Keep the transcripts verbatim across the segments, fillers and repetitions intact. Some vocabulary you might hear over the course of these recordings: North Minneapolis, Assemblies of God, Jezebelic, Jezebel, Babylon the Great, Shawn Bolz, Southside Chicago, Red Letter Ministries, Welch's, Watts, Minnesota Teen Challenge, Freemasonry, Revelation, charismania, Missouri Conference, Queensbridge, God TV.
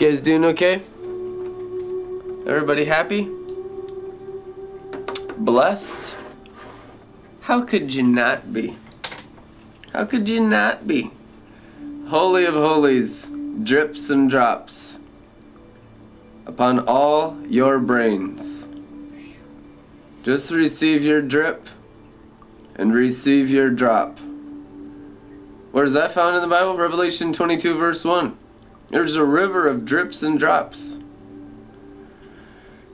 You guys doing okay? Everybody happy? Blessed? How could you not be? How could you not be? Holy of holies drips and drops upon all your brains. Just receive your drip and receive your drop. Where is that found in the Bible? Revelation twenty-two verse one. There's a river of drips and drops.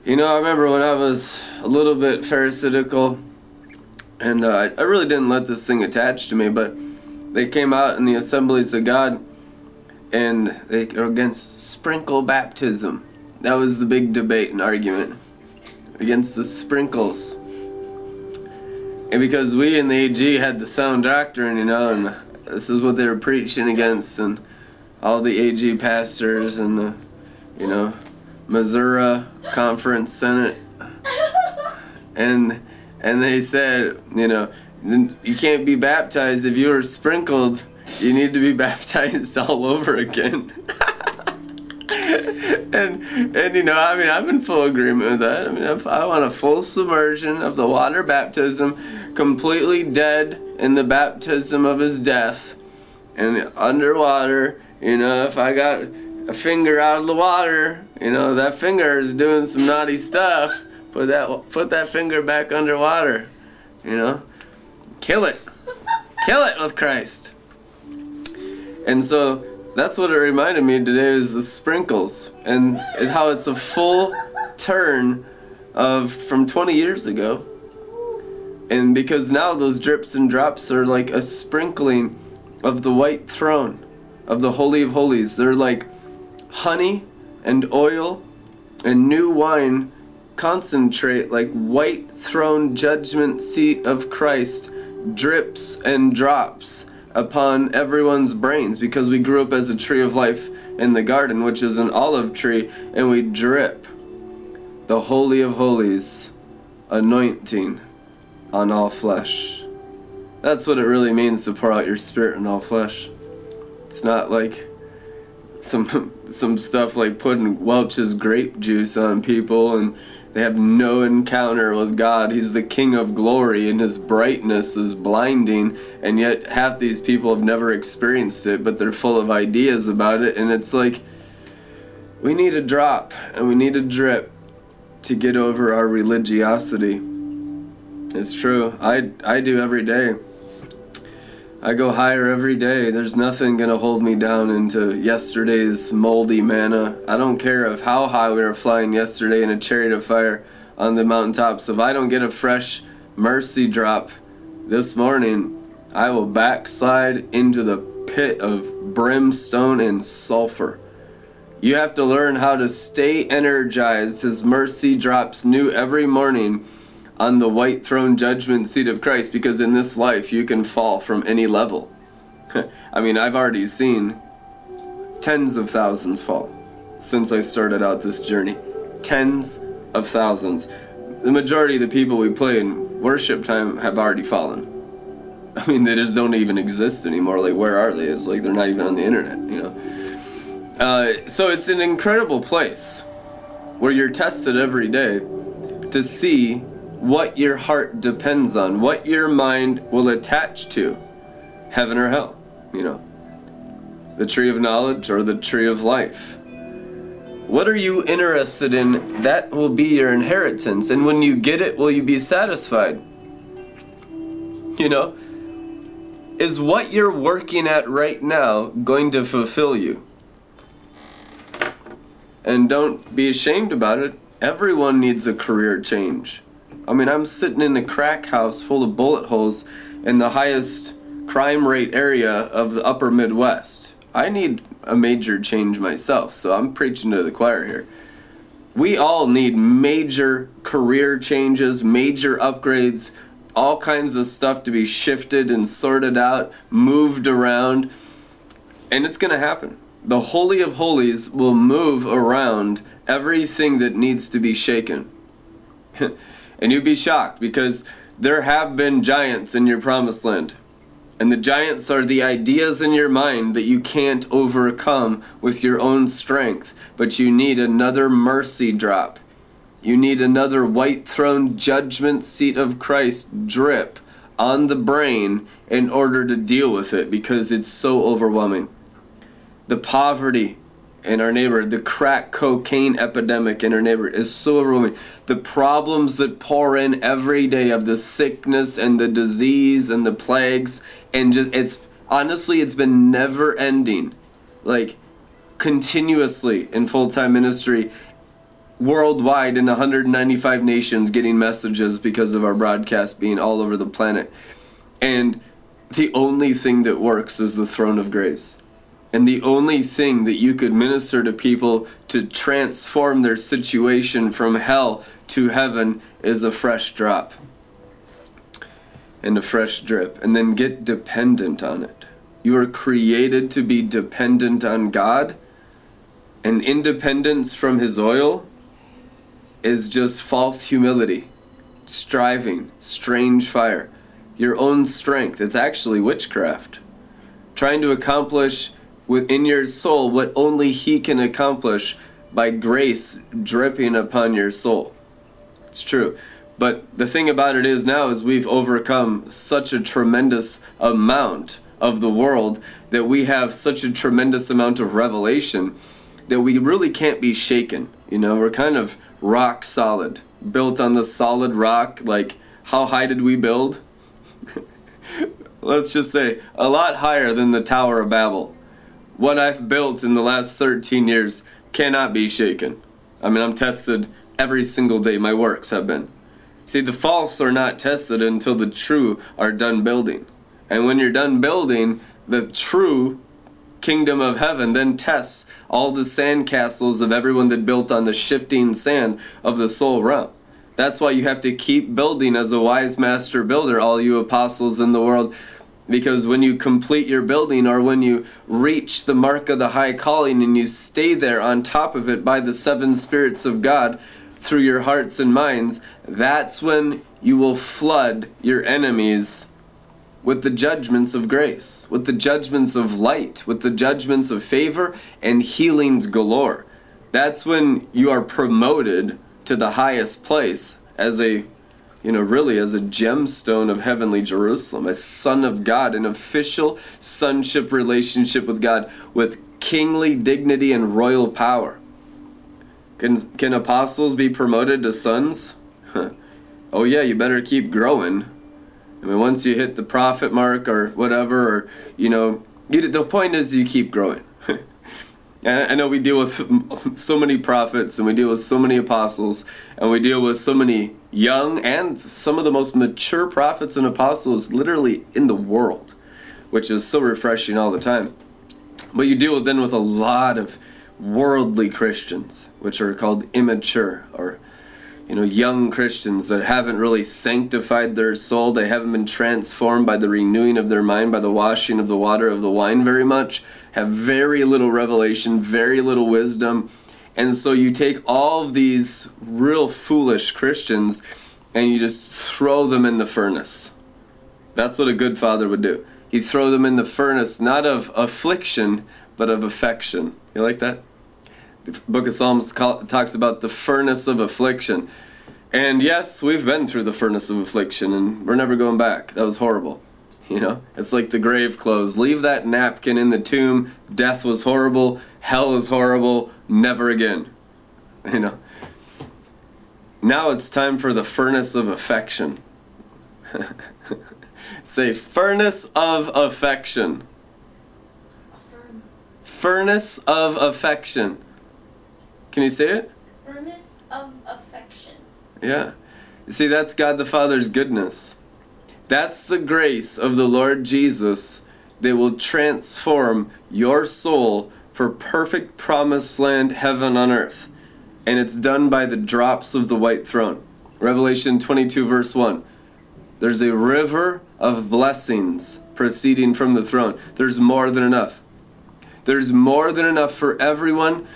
You know, I remember when I was a little bit pharisaical, and uh, I really didn't let this thing attach to me, but they came out in the Assemblies of God, and they were against sprinkle baptism. That was the big debate and argument, against the sprinkles. And because we in the A G had the sound doctrine, you know, and this is what they were preaching against, and all the A G pastors and the, you know, Missouri Conference Senate, and and they said, you know, you can't be baptized if you were sprinkled. You need to be baptized all over again. and and you know, I mean, I'm in full agreement with that. I mean, if I want a full submersion of the water baptism, completely dead in the baptism of his death, and underwater. You know, if I got a finger out of the water, you know, that finger is doing some naughty stuff. Put that put that finger back underwater, you know. Kill it. Kill it with Christ. And so that's what it reminded me today, is the sprinkles and how it's a full turn of from twenty years ago. And because now those drips and drops are like a sprinkling of the white throne, of the Holy of Holies. They're like honey and oil and new wine concentrate, like white throne judgment seat of Christ drips and drops upon everyone's brains, because we grew up as a tree of life in the garden, which is an olive tree, and we drip the Holy of Holies anointing on all flesh. That's what it really means to pour out your spirit on all flesh. It's not like some some stuff like putting Welch's grape juice on people and they have no encounter with God. He's the King of glory and his brightness is blinding, and yet half these people have never experienced it, but they're full of ideas about it. And it's like, we need a drop and we need a drip to get over our religiosity. It's true. I, I do every day. I go higher every day. There's nothing gonna hold me down into yesterday's moldy manna. I don't care of how high we were flying yesterday in a chariot of fire on the mountaintops. If I don't get a fresh mercy drop this morning, I will backslide into the pit of brimstone and sulfur. You have to learn how to stay energized. His mercy drops new every morning on the white throne judgment seat of Christ, because in this life you can fall from any level. I mean, I've already seen tens of thousands fall since I started out this journey. Tens of thousands. The majority of the people we play in worship time have already fallen. I mean, they just don't even exist anymore. Like, where are they? It's like they're not even on the internet, you know. Uh, so it's an incredible place where you're tested every day to see what your heart depends on, what your mind will attach to, heaven or hell, you know, the tree of knowledge or the tree of life. What are you interested in? That will be your inheritance, and when you get it, will you be satisfied? You know, is what you're working at right now going to fulfill you? And don't be ashamed about it. Everyone needs a career change. I mean, I'm sitting in a crack house full of bullet holes in the highest crime rate area of the upper Midwest. I need a major change myself, so I'm preaching to the choir here. We all need major career changes, major upgrades, all kinds of stuff to be shifted and sorted out, moved around, and it's going to happen. The Holy of Holies will move around everything that needs to be shaken. And you'd be shocked, because there have been giants in your promised land. And the giants are the ideas in your mind that you can't overcome with your own strength, but you need another mercy drop. You need another white throne judgment seat of Christ drip on the brain in order to deal with it, because it's so overwhelming. The poverty in our neighborhood, the crack cocaine epidemic in our neighborhood is so overwhelming. The problems that pour in every day of the sickness and the disease and the plagues, and just, it's honestly, it's been never ending. Like, continuously in full-time ministry worldwide in one hundred ninety-five nations, getting messages because of our broadcast being all over the planet. And the only thing that works is the throne of grace. And the only thing that you could minister to people to transform their situation from hell to heaven is a fresh drop and a fresh drip. And then get dependent on it. You are created to be dependent on God, and independence from His oil is just false humility, striving, strange fire, your own strength. It's actually witchcraft. Trying to accomplish within your soul what only He can accomplish by grace dripping upon your soul. It's true. But the thing about it is now is we've overcome such a tremendous amount of the world that we have such a tremendous amount of revelation that we really can't be shaken. You know, we're kind of rock solid, built on the solid rock. Like, how high did we build? Let's just say a lot higher than the Tower of Babel. What I've built in the last thirteen years cannot be shaken. I mean, I'm tested every single day. My works have been. See, the false are not tested until the true are done building. And when you're done building, the true kingdom of heaven then tests all the sandcastles of everyone that built on the shifting sand of the soul realm. That's why you have to keep building as a wise master builder, all you apostles in the world. Because when you complete your building, or when you reach the mark of the high calling and you stay there on top of it by the seven spirits of God through your hearts and minds, that's when you will flood your enemies with the judgments of grace, with the judgments of light, with the judgments of favor and healings galore. That's when you are promoted to the highest place as a You know, really as a gemstone of heavenly Jerusalem, a son of God, an official sonship relationship with God, with kingly dignity and royal power. Can can apostles be promoted to sons? Huh. Oh yeah, you better keep growing. I mean, once you hit the prophet mark or whatever, or you know, you, the point is you keep growing. I know we deal with so many prophets, and we deal with so many apostles, and we deal with so many young and some of the most mature prophets and apostles literally in the world, which is so refreshing all the time. But you deal then with a lot of worldly Christians, which are called immature, or you know, young Christians that haven't really sanctified their soul. They haven't been transformed by the renewing of their mind, by the washing of the water of the wine very much, have very little revelation, very little wisdom. And so you take all of these real foolish Christians and you just throw them in the furnace. That's what a good father would do. He'd throw them in the furnace, not of affliction, but of affection. You like that? The book of Psalms talks about the furnace of affliction. And yes, we've been through the furnace of affliction, and we're never going back. That was horrible. You know, it's like the grave clothes. Leave that napkin in the tomb. Death was horrible. Hell is horrible. Never again. You know. Now it's time for the furnace of affection. Say, furnace of affection. Affirm. Furnace of affection. Can you say it? Furnace of affection. Yeah. See, that's God the Father's goodness. That's the grace of the Lord Jesus that will transform your soul for perfect promised land, heaven on earth. And it's done by the drops of the white throne. Revelation twenty-two, verse one. There's a river of blessings proceeding from the throne. There's more than enough. There's more than enough for everyone.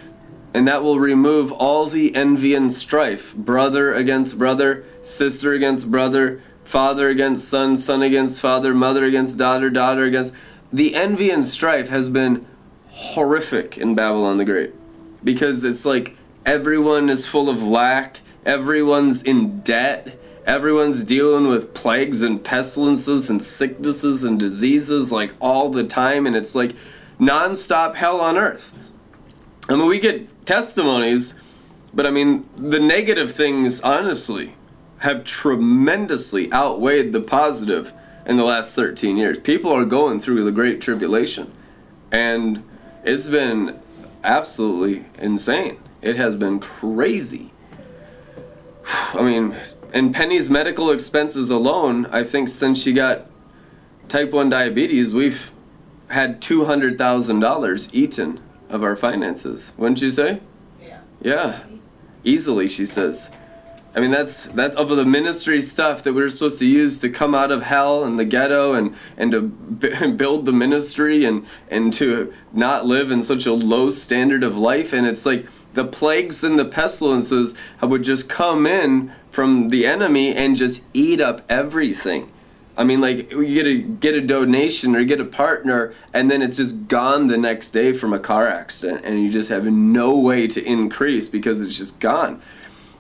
And that will remove all the envy and strife, brother against brother, sister against brother, father against son, son against father, mother against daughter, daughter against... The envy and strife has been horrific in Babylon the Great, because it's like everyone is full of lack, everyone's in debt, everyone's dealing with plagues and pestilences and sicknesses and diseases like all the time, and it's like non-stop hell on earth. I mean, we get testimonies, but I mean, the negative things, honestly, have tremendously outweighed the positive in the last thirteen years. People are going through the Great Tribulation, and it's been absolutely insane. It has been crazy. I mean, and Penny's medical expenses alone, I think since she got type one diabetes, we've had two hundred thousand dollars eaten of our finances. Wouldn't you say? Yeah. Yeah. Easily, she says. I mean, that's that's of the ministry stuff that we were supposed to use to come out of hell and the ghetto and, and to b- build the ministry and, and to not live in such a low standard of life. And it's like the plagues and the pestilences would just come in from the enemy and just eat up everything. I mean, like, you get a, get a donation or get a partner, and then it's just gone the next day from a car accident, and you just have no way to increase because it's just gone.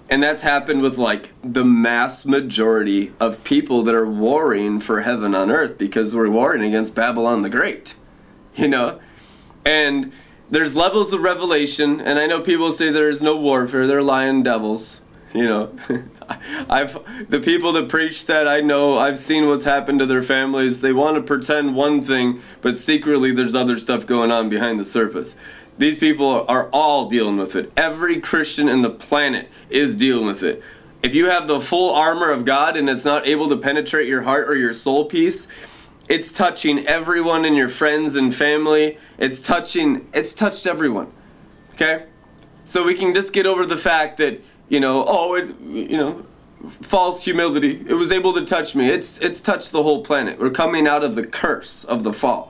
And that's happened with, like, the mass majority of people that are warring for heaven on earth, because we're warring against Babylon the Great, you know? And there's levels of revelation, and I know people say there is no warfare, they're lying devils, you know? I've the people that preach that, I know, I've seen what's happened to their families. They want to pretend one thing, but secretly there's other stuff going on behind the surface. These people are all dealing with it. Every Christian in the planet is dealing with it. If you have the full armor of God and it's not able to penetrate your heart or your soul piece, it's touching everyone in your friends and family. It's touching, it's touched everyone. Okay? So we can just get over the fact that, you know, oh, it, you know, false humility. It was able to touch me. It's it's touched the whole planet. We're coming out of the curse of the fall.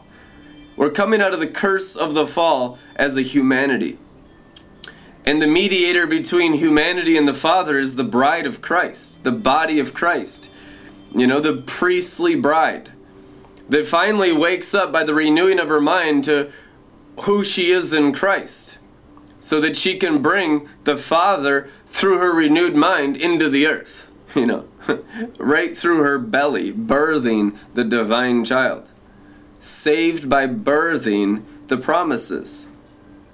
We're coming out of the curse of the fall as a humanity. And the mediator between humanity and the Father is the bride of Christ, the body of Christ. You know, the priestly bride that finally wakes up by the renewing of her mind to who she is in Christ, so that she can bring the Father through her renewed mind into the earth, you know, right through her belly, birthing the divine child. Saved by birthing the promises,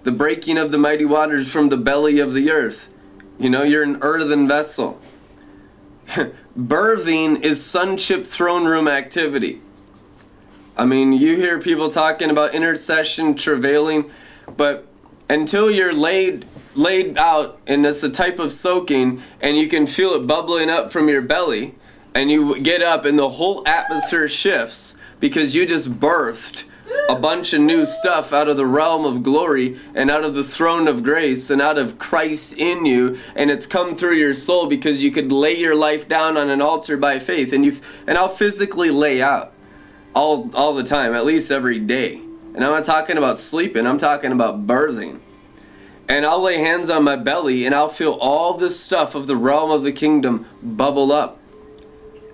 the breaking of the mighty waters from the belly of the earth. You know, you're an earthen vessel. Birthing is sonship throne room activity. I mean, you hear people talking about intercession, travailing, but until you're laid laid out, and it's a type of soaking, and you can feel it bubbling up from your belly, and you get up and the whole atmosphere shifts, because you just birthed a bunch of new stuff out of the realm of glory and out of the throne of grace and out of Christ in you, and it's come through your soul because you could lay your life down on an altar by faith. And you and I'll physically lay out all all the time, at least every day. And I'm not talking about sleeping, I'm talking about birthing. And I'll lay hands on my belly and I'll feel all this stuff of the realm of the kingdom bubble up.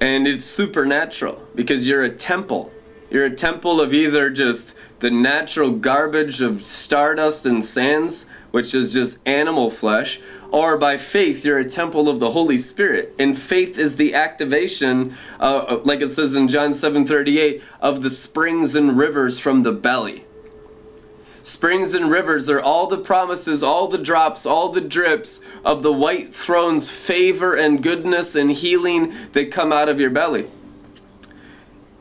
And it's supernatural, because you're a temple. You're a temple of either just the natural garbage of stardust and sands, which is just animal flesh, or by faith, you're a temple of the Holy Spirit. And faith is the activation, uh, like it says in John seven thirty-eight, of the springs and rivers from the belly. Springs and rivers are all the promises, all the drops, all the drips of the white throne's favor and goodness and healing that come out of your belly.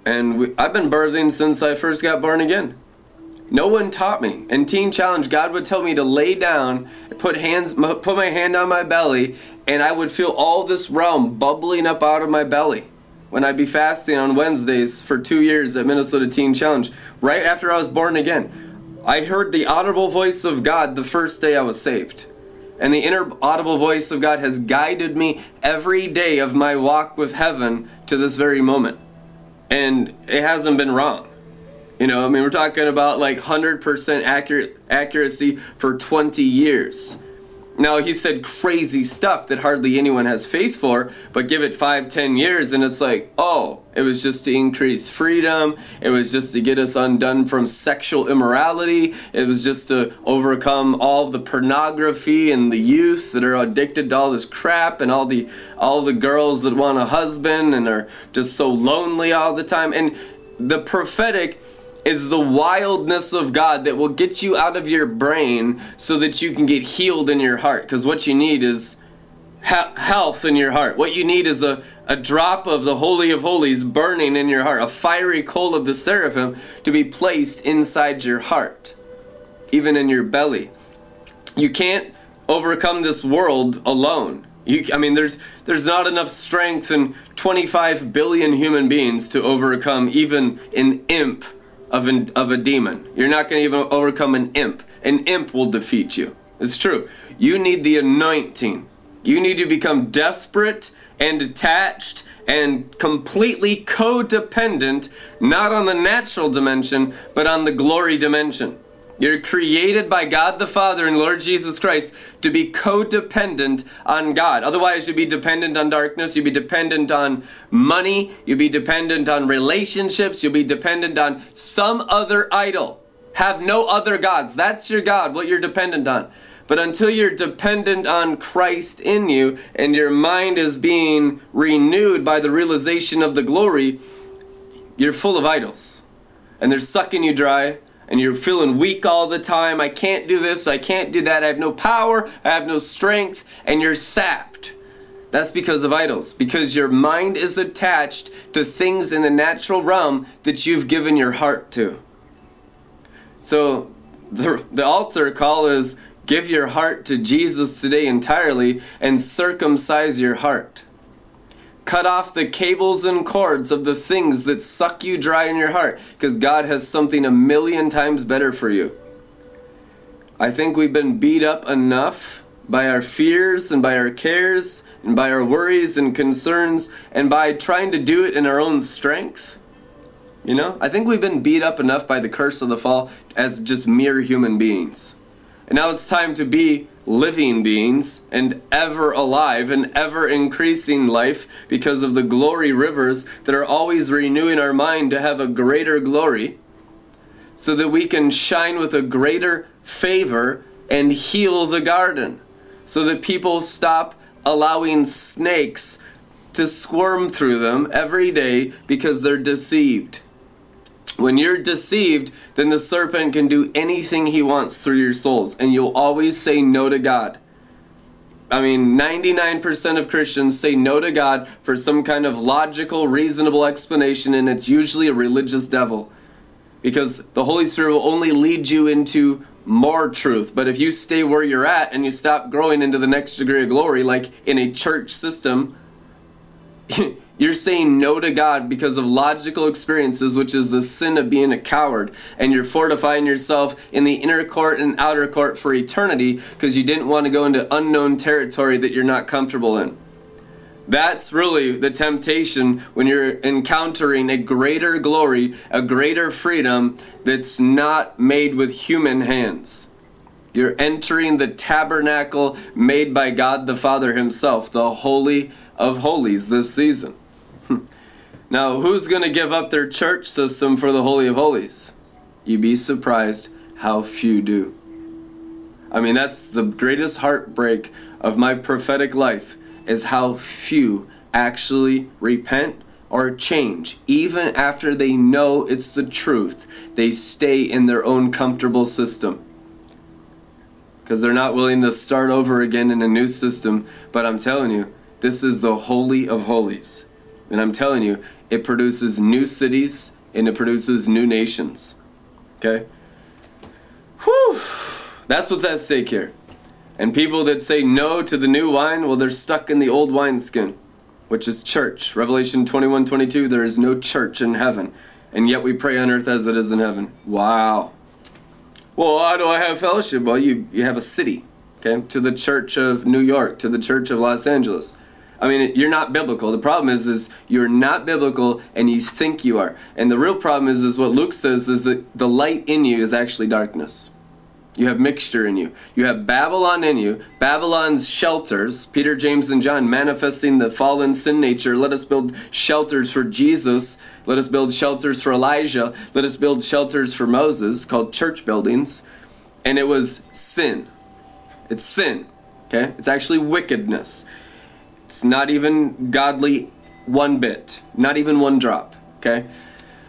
And we, I've been birthing since I first got born again. No one taught me. In Teen Challenge, God would tell me to lay down, put hands, put my hand on my belly, and I would feel all this realm bubbling up out of my belly. When I'd be fasting on Wednesdays for two years at Minnesota Teen Challenge, right after I was born again, I heard the audible voice of God the first day I was saved. And the inner audible voice of God has guided me every day of my walk with heaven to this very moment. And it hasn't been wrong. You know, I mean, we're talking about like one hundred percent accurate accuracy for twenty years. Now, he said crazy stuff that hardly anyone has faith for, but give it five, ten years, and it's like, oh, it was just to increase freedom. It was just to get us undone from sexual immorality. It was just to overcome all the pornography and the youth that are addicted to all this crap, and all the all the girls that want a husband and are just so lonely all the time. And the prophetic is the wildness of God that will get you out of your brain so that you can get healed in your heart. Because what you need is ha- health in your heart. What you need is a, a drop of the Holy of Holies burning in your heart, a fiery coal of the seraphim to be placed inside your heart, even in your belly. You can't overcome this world alone. You, I mean, there's there's not enough strength in twenty-five billion human beings to overcome even an imp Of, an, of a demon. You're not going to even overcome an imp. An imp will defeat you. It's true. You need the anointing. You need to become desperate and detached and completely codependent, not on the natural dimension, but on the glory dimension. You're created by God the Father and Lord Jesus Christ to be codependent on God. Otherwise, you'd be dependent on darkness. You'd be dependent on money. You'd be dependent on relationships. You'd be dependent on some other idol. Have no other gods. That's your God, what you're dependent on. But until you're dependent on Christ in you and your mind is being renewed by the realization of the glory, you're full of idols. And they're sucking you dry. And you're feeling weak all the time. I can't do this. I can't do that. I have no power. I have no strength. And you're sapped. That's because of idols. Because your mind is attached to things in the natural realm that you've given your heart to. So the, the altar call is give your heart to Jesus today entirely and circumcise your heart. Cut off the cables and cords of the things that suck you dry in your heart, because God has something a million times better for you. I think we've been beat up enough by our fears and by our cares and by our worries and concerns and by trying to do it in our own strength. You know, I think we've been beat up enough by the curse of the fall as just mere human beings. And now it's time to be living beings and ever alive and ever increasing life because of the glory rivers that are always renewing our mind to have a greater glory so that we can shine with a greater favor and heal the garden so that people stop allowing snakes to squirm through them every day because they're deceived. When you're deceived, then the serpent can do anything he wants through your souls, and you'll always say no to God. I mean, ninety-nine percent of Christians say no to God for some kind of logical, reasonable explanation, and it's usually a religious devil. Because the Holy Spirit will only lead you into more truth. But if you stay where you're at and you stop growing into the next degree of glory, like in a church system, you're saying no to God because of logical experiences, which is the sin of being a coward. And you're fortifying yourself in the inner court and outer court for eternity because you didn't want to go into unknown territory that you're not comfortable in. That's really the temptation when you're encountering a greater glory, a greater freedom that's not made with human hands. You're entering the tabernacle made by God the Father himself, the Holy of Holies this season. Now, who's going to give up their church system for the Holy of Holies? You'd be surprised how few do. I mean, that's the greatest heartbreak of my prophetic life, is how few actually repent or change. Even after they know it's the truth, they stay in their own comfortable system. Because they're not willing to start over again in a new system. But I'm telling you, this is the Holy of Holies. And I'm telling you, it produces new cities and it produces new nations. Okay? Whew! That's what's at stake here. And people that say no to the new wine, well, they're stuck in the old wineskin, which is church. Revelation twenty-one twenty-two, there is no church in heaven, and yet we pray on earth as it is in heaven. Wow. Well, how do I have fellowship? Well, you, you have a city, okay? To the church of New York, to the church of Los Angeles. I mean, you're not biblical. The problem is, is you're not biblical and you think you are. And the real problem is, is what Luke says is that the light in you is actually darkness. You have mixture in you. You have Babylon in you. Babylon's shelters. Peter, James, and John manifesting the fallen sin nature. Let us build shelters for Jesus. Let us build shelters for Elijah. Let us build shelters for Moses, called church buildings. And it was sin. It's sin. Okay? It's actually wickedness. It's not even godly one bit. Not even one drop. Okay?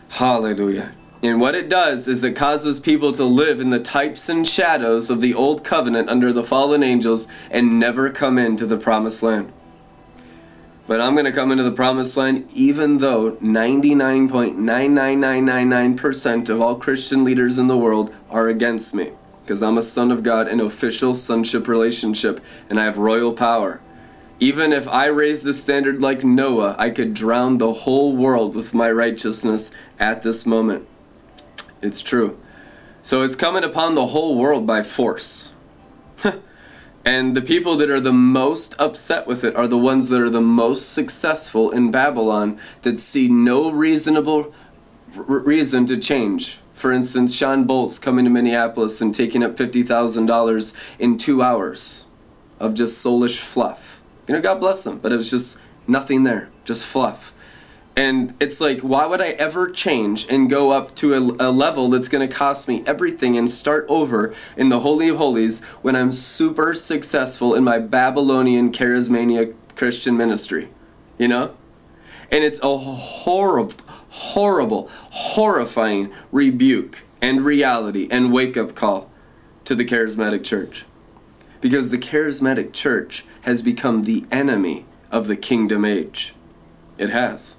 Hallelujah. And what it does is it causes people to live in the types and shadows of the old covenant under the fallen angels and never come into the promised land. But I'm going to come into the promised land even though ninety-nine point nine nine nine nine nine percent of all Christian leaders in the world are against me. Because I'm a son of God in official sonship relationship and I have royal power. Even if I raised the standard like Noah, I could drown the whole world with my righteousness at this moment. It's true. So it's coming upon the whole world by force. And the people that are the most upset with it are the ones that are the most successful in Babylon that see no reasonable r- reason to change. For instance, Shawn Bolz coming to Minneapolis and taking up fifty thousand dollars in two hours of just soulish fluff. You know, God bless them, but it was just nothing there, just fluff. And it's like, why would I ever change and go up to a, a level that's going to cost me everything and start over in the Holy of Holies when I'm super successful in my Babylonian charismania Christian ministry, you know? And it's a horrible, horrible, horrifying rebuke and reality and wake-up call to the charismatic church. Because the charismatic church has become the enemy of the kingdom age. It has.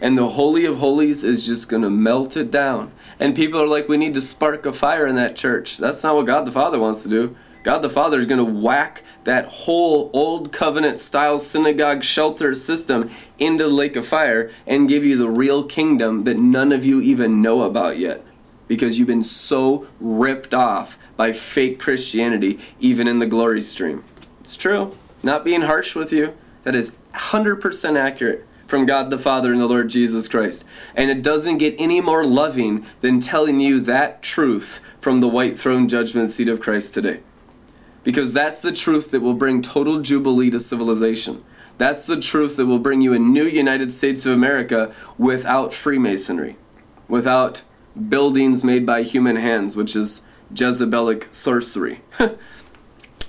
And the Holy of Holies is just going to melt it down. And people are like, we need to spark a fire in that church. That's not what God the Father wants to do. God the Father is going to whack that whole old covenant style synagogue shelter system into the lake of fire and give you the real kingdom that none of you even know about yet. Because you've been so ripped off by fake Christianity, even in the glory stream. It's true. Not being harsh with you. That is one hundred percent accurate. From God the Father and the Lord Jesus Christ. And it doesn't get any more loving than telling you that truth from the white throne judgment seat of Christ today. Because that's the truth that will bring total jubilee to civilization. That's the truth that will bring you a new United States of America without Freemasonry, without buildings made by human hands, which is Jezebelic sorcery,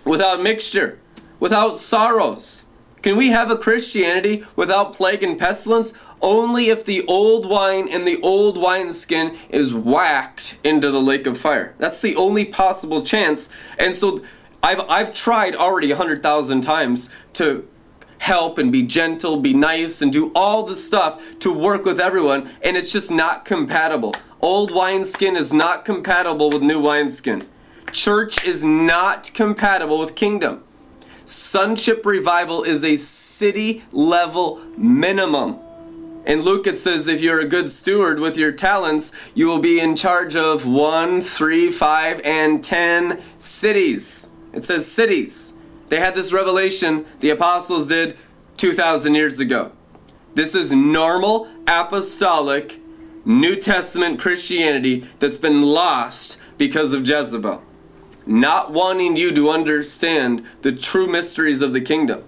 without mixture, without sorrows. Can we have a Christianity without plague and pestilence? Only if the old wine and the old wineskin is whacked into the lake of fire. That's the only possible chance. And so I've I've tried already one hundred thousand times to help and be gentle, be nice, and do all the stuff to work with everyone, and it's just not compatible. Old wineskin is not compatible with new wineskin. Church is not compatible with kingdom. Sonship revival is a city level minimum. In Luke it says, if you're a good steward with your talents, you will be in charge of one, three, five, and ten cities. It says cities. They had this revelation, the apostles did, two thousand years ago. This is normal apostolic New Testament Christianity that's been lost because of Jezebel. Not wanting you to understand the true mysteries of the kingdom.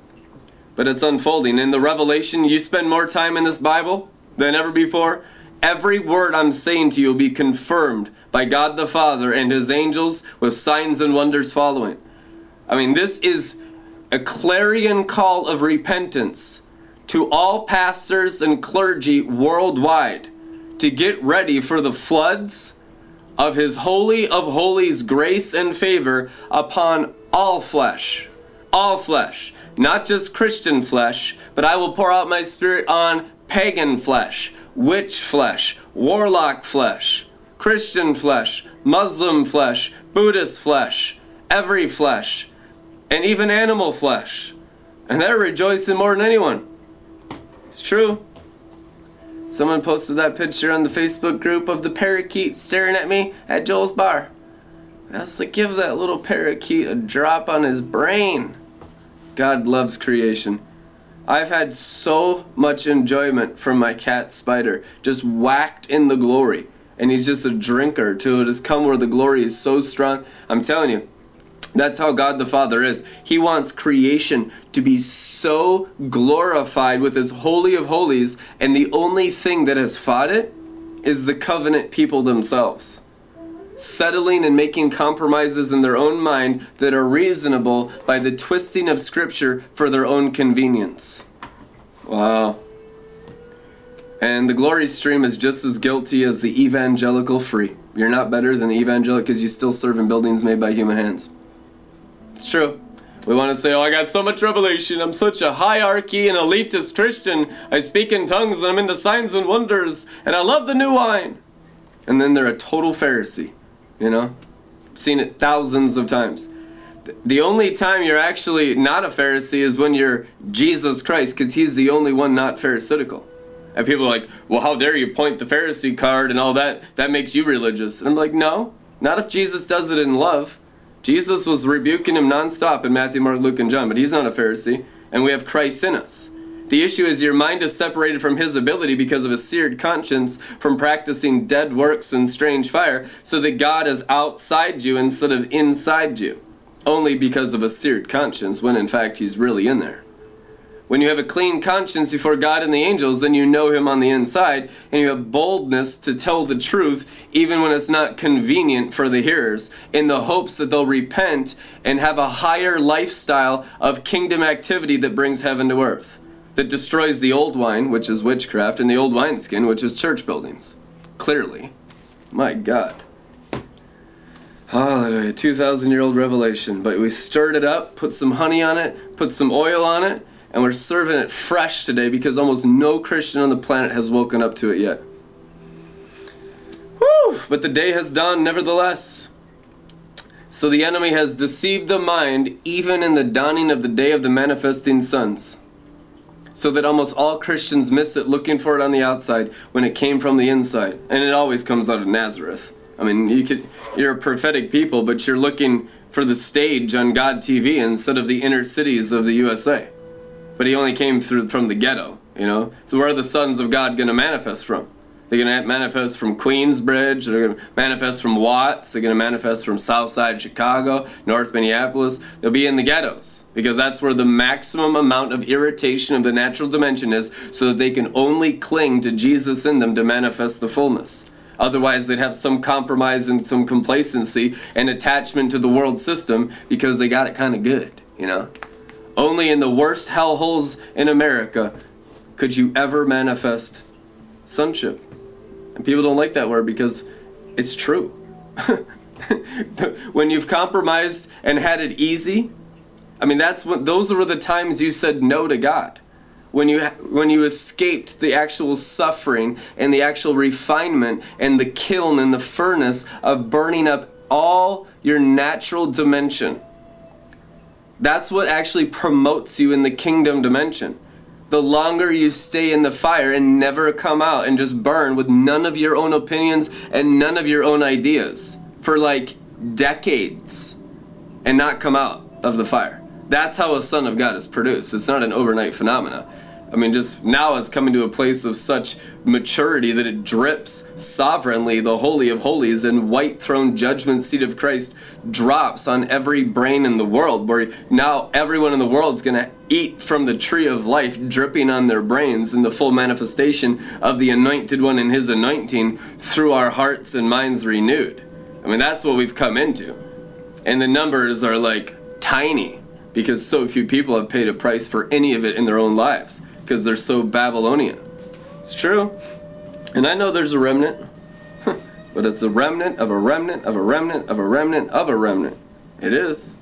But it's unfolding. In the Revelation, you spend more time in this Bible than ever before. Every word I'm saying to you will be confirmed by God the Father and His angels with signs and wonders following. I mean, this is a clarion call of repentance to all pastors and clergy worldwide to get ready for the floods of His Holy of Holies grace and favor upon all flesh. All flesh. Not just Christian flesh, but I will pour out my spirit on pagan flesh, witch flesh, warlock flesh, Christian flesh, Muslim flesh, Buddhist flesh, every flesh, and even animal flesh. And they're rejoicing more than anyone. It's true. Someone posted that picture on the Facebook group of the parakeet staring at me at Joel's bar. I was like, give that little parakeet a drop on his brain. God loves creation. I've had so much enjoyment from my cat Spider, just whacked in the glory. and he's just a drinker to it has come where the glory is so strong. I'm telling you, that's how God the Father is. He wants creation to be so glorified with his holy of holies, and the only thing that has fought it is the covenant people themselves, settling and making compromises in their own mind that are reasonable by the twisting of Scripture for their own convenience. Wow. And the glory stream is just as guilty as the evangelical free. You're not better than the evangelical because you still serve in buildings made by human hands. It's true. We want to say, oh, I got so much revelation. I'm such a hierarchy and elitist Christian. I speak in tongues and I'm into signs and wonders. And I love the new wine. And then they're a total Pharisee. You know? Seen it thousands of times. The only time you're actually not a Pharisee is when you're Jesus Christ, because he's the only one not Pharisaical. And people are like, well, how dare you point the Pharisee card and all that? That makes you religious. And I'm like, no. Not if Jesus does it in love. Jesus was rebuking him nonstop in Matthew, Mark, Luke, and John, but he's not a Pharisee, and we have Christ in us. The issue is your mind is separated from his ability because of a seared conscience from practicing dead works and strange fire, so that God is outside you instead of inside you, only because of a seared conscience, when in fact he's really in there. When you have a clean conscience before God and the angels, then you know him on the inside, and you have boldness to tell the truth even when it's not convenient for the hearers, in the hopes that they'll repent and have a higher lifestyle of kingdom activity that brings heaven to earth, that destroys the old wine, which is witchcraft, and the old wineskin, which is church buildings. Clearly. My God. Hallelujah. two thousand year old revelation. But we stirred it up, put some honey on it, put some oil on it, and we're serving it fresh today because almost no Christian on the planet has woken up to it yet. Whew! But the day has dawned nevertheless. So the enemy has deceived the mind even in the dawning of the day of the manifesting sons, so that almost all Christians miss it looking for it on the outside when it came from the inside. And it always comes out of Nazareth. I mean, you could, you're a prophetic people, but you're looking for the stage on God T V instead of the inner cities of the U S A. But he only came through from the ghetto, you know? So where are the sons of God going to manifest from? They're going to manifest from Queensbridge. They're going to manifest from Watts. They're going to manifest from Southside Chicago, North Minneapolis. They'll be in the ghettos because that's where the maximum amount of irritation of the natural dimension is, so that they can only cling to Jesus in them to manifest the fullness. Otherwise, they'd have some compromise and some complacency and attachment to the world system because they got it kind of good, you know? Only in the worst hellholes in America could you ever manifest sonship. And people don't like that word because it's true. When you've compromised and had it easy, I mean, that's when, those were the times you said no to God. When you, when you escaped the actual suffering and the actual refinement and the kiln and the furnace of burning up all your natural dimension. That's what actually promotes you in the kingdom dimension. The longer you stay in the fire and never come out and just burn with none of your own opinions and none of your own ideas for like decades and not come out of the fire. That's how a son of God is produced. It's not an overnight phenomenon. I mean, just now it's coming to a place of such maturity that it drips sovereignly. The Holy of Holies and white throne judgment seat of Christ drops on every brain in the world, where now everyone in the world's going to eat from the tree of life dripping on their brains in the full manifestation of the Anointed One and his anointing through our hearts and minds renewed. I mean, that's what we've come into. And the numbers are like tiny because so few people have paid a price for any of it in their own lives, because they're so Babylonian. It's true. And I know there's a remnant, but it's a remnant of a remnant of a remnant of a remnant of a remnant. It is.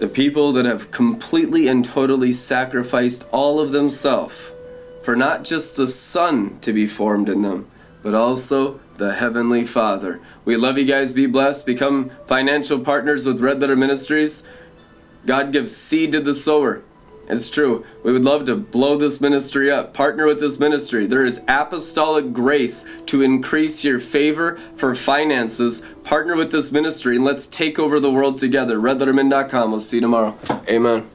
The people that have completely and totally sacrificed all of themselves for not just the Son to be formed in them, but also the Heavenly Father. We love you guys. Be blessed. Become financial partners with Red Letter Ministries. God gives seed to the sower. It's true. We would love to blow this ministry up. Partner with this ministry. There is apostolic grace to increase your favor for finances. Partner with this ministry and let's take over the world together. red letter men dot com. We'll see you tomorrow. Amen.